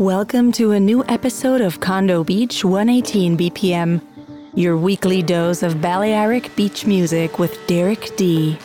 Welcome to a new episode of Condo Beach 118 BPM, your weekly dose of Balearic beach music with Derek D.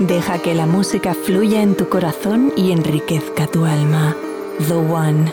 Deja que la música fluya en tu corazón y enriquezca tu alma. The One.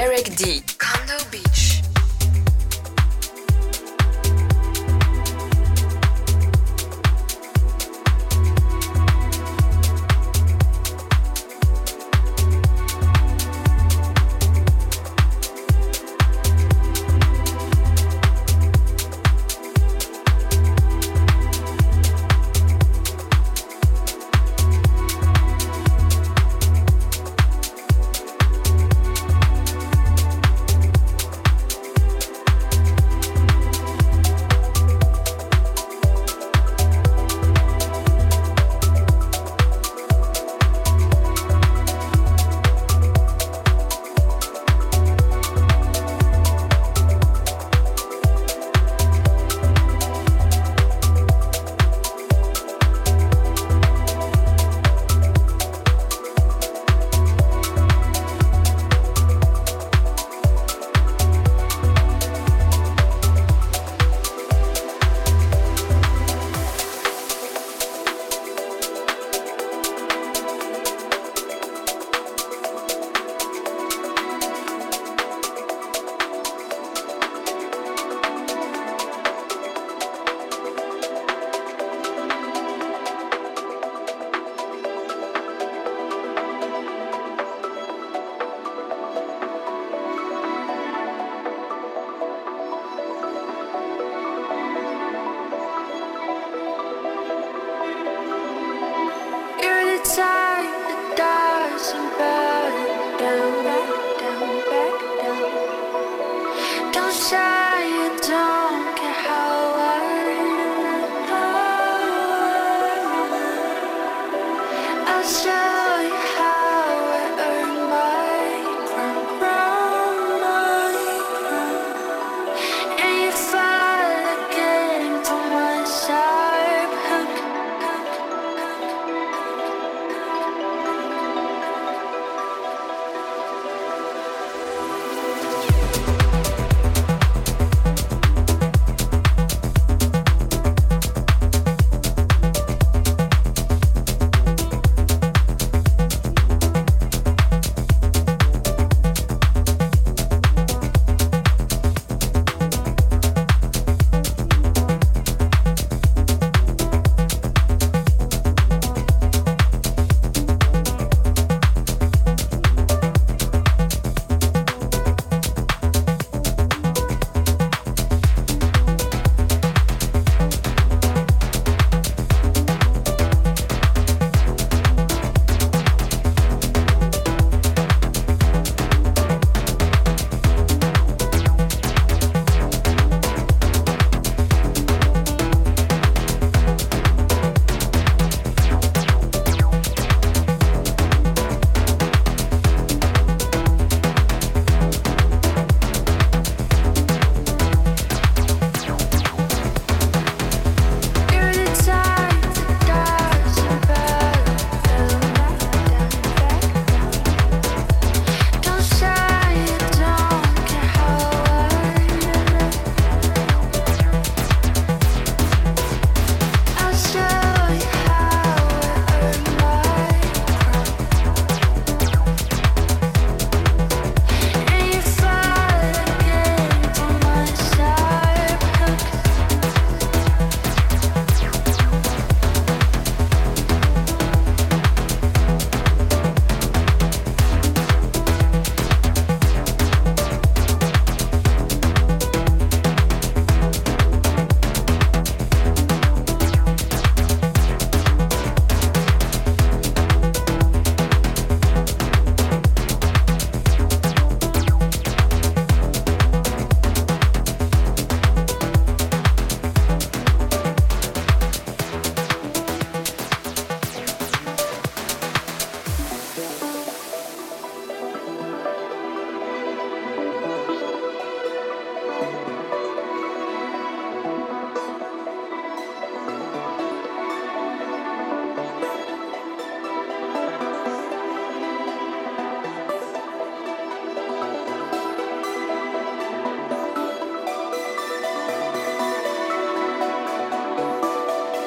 Derek D. Condo Beach.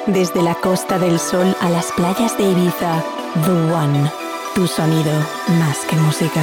Desde la Costa del Sol a las playas de Ibiza, The One, tu sonido más que música.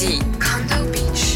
D, Condo Beach.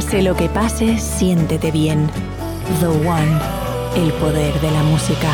Pase lo que pase, siéntete bien. The One, el poder de la música.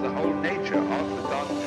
the whole nature of the Condo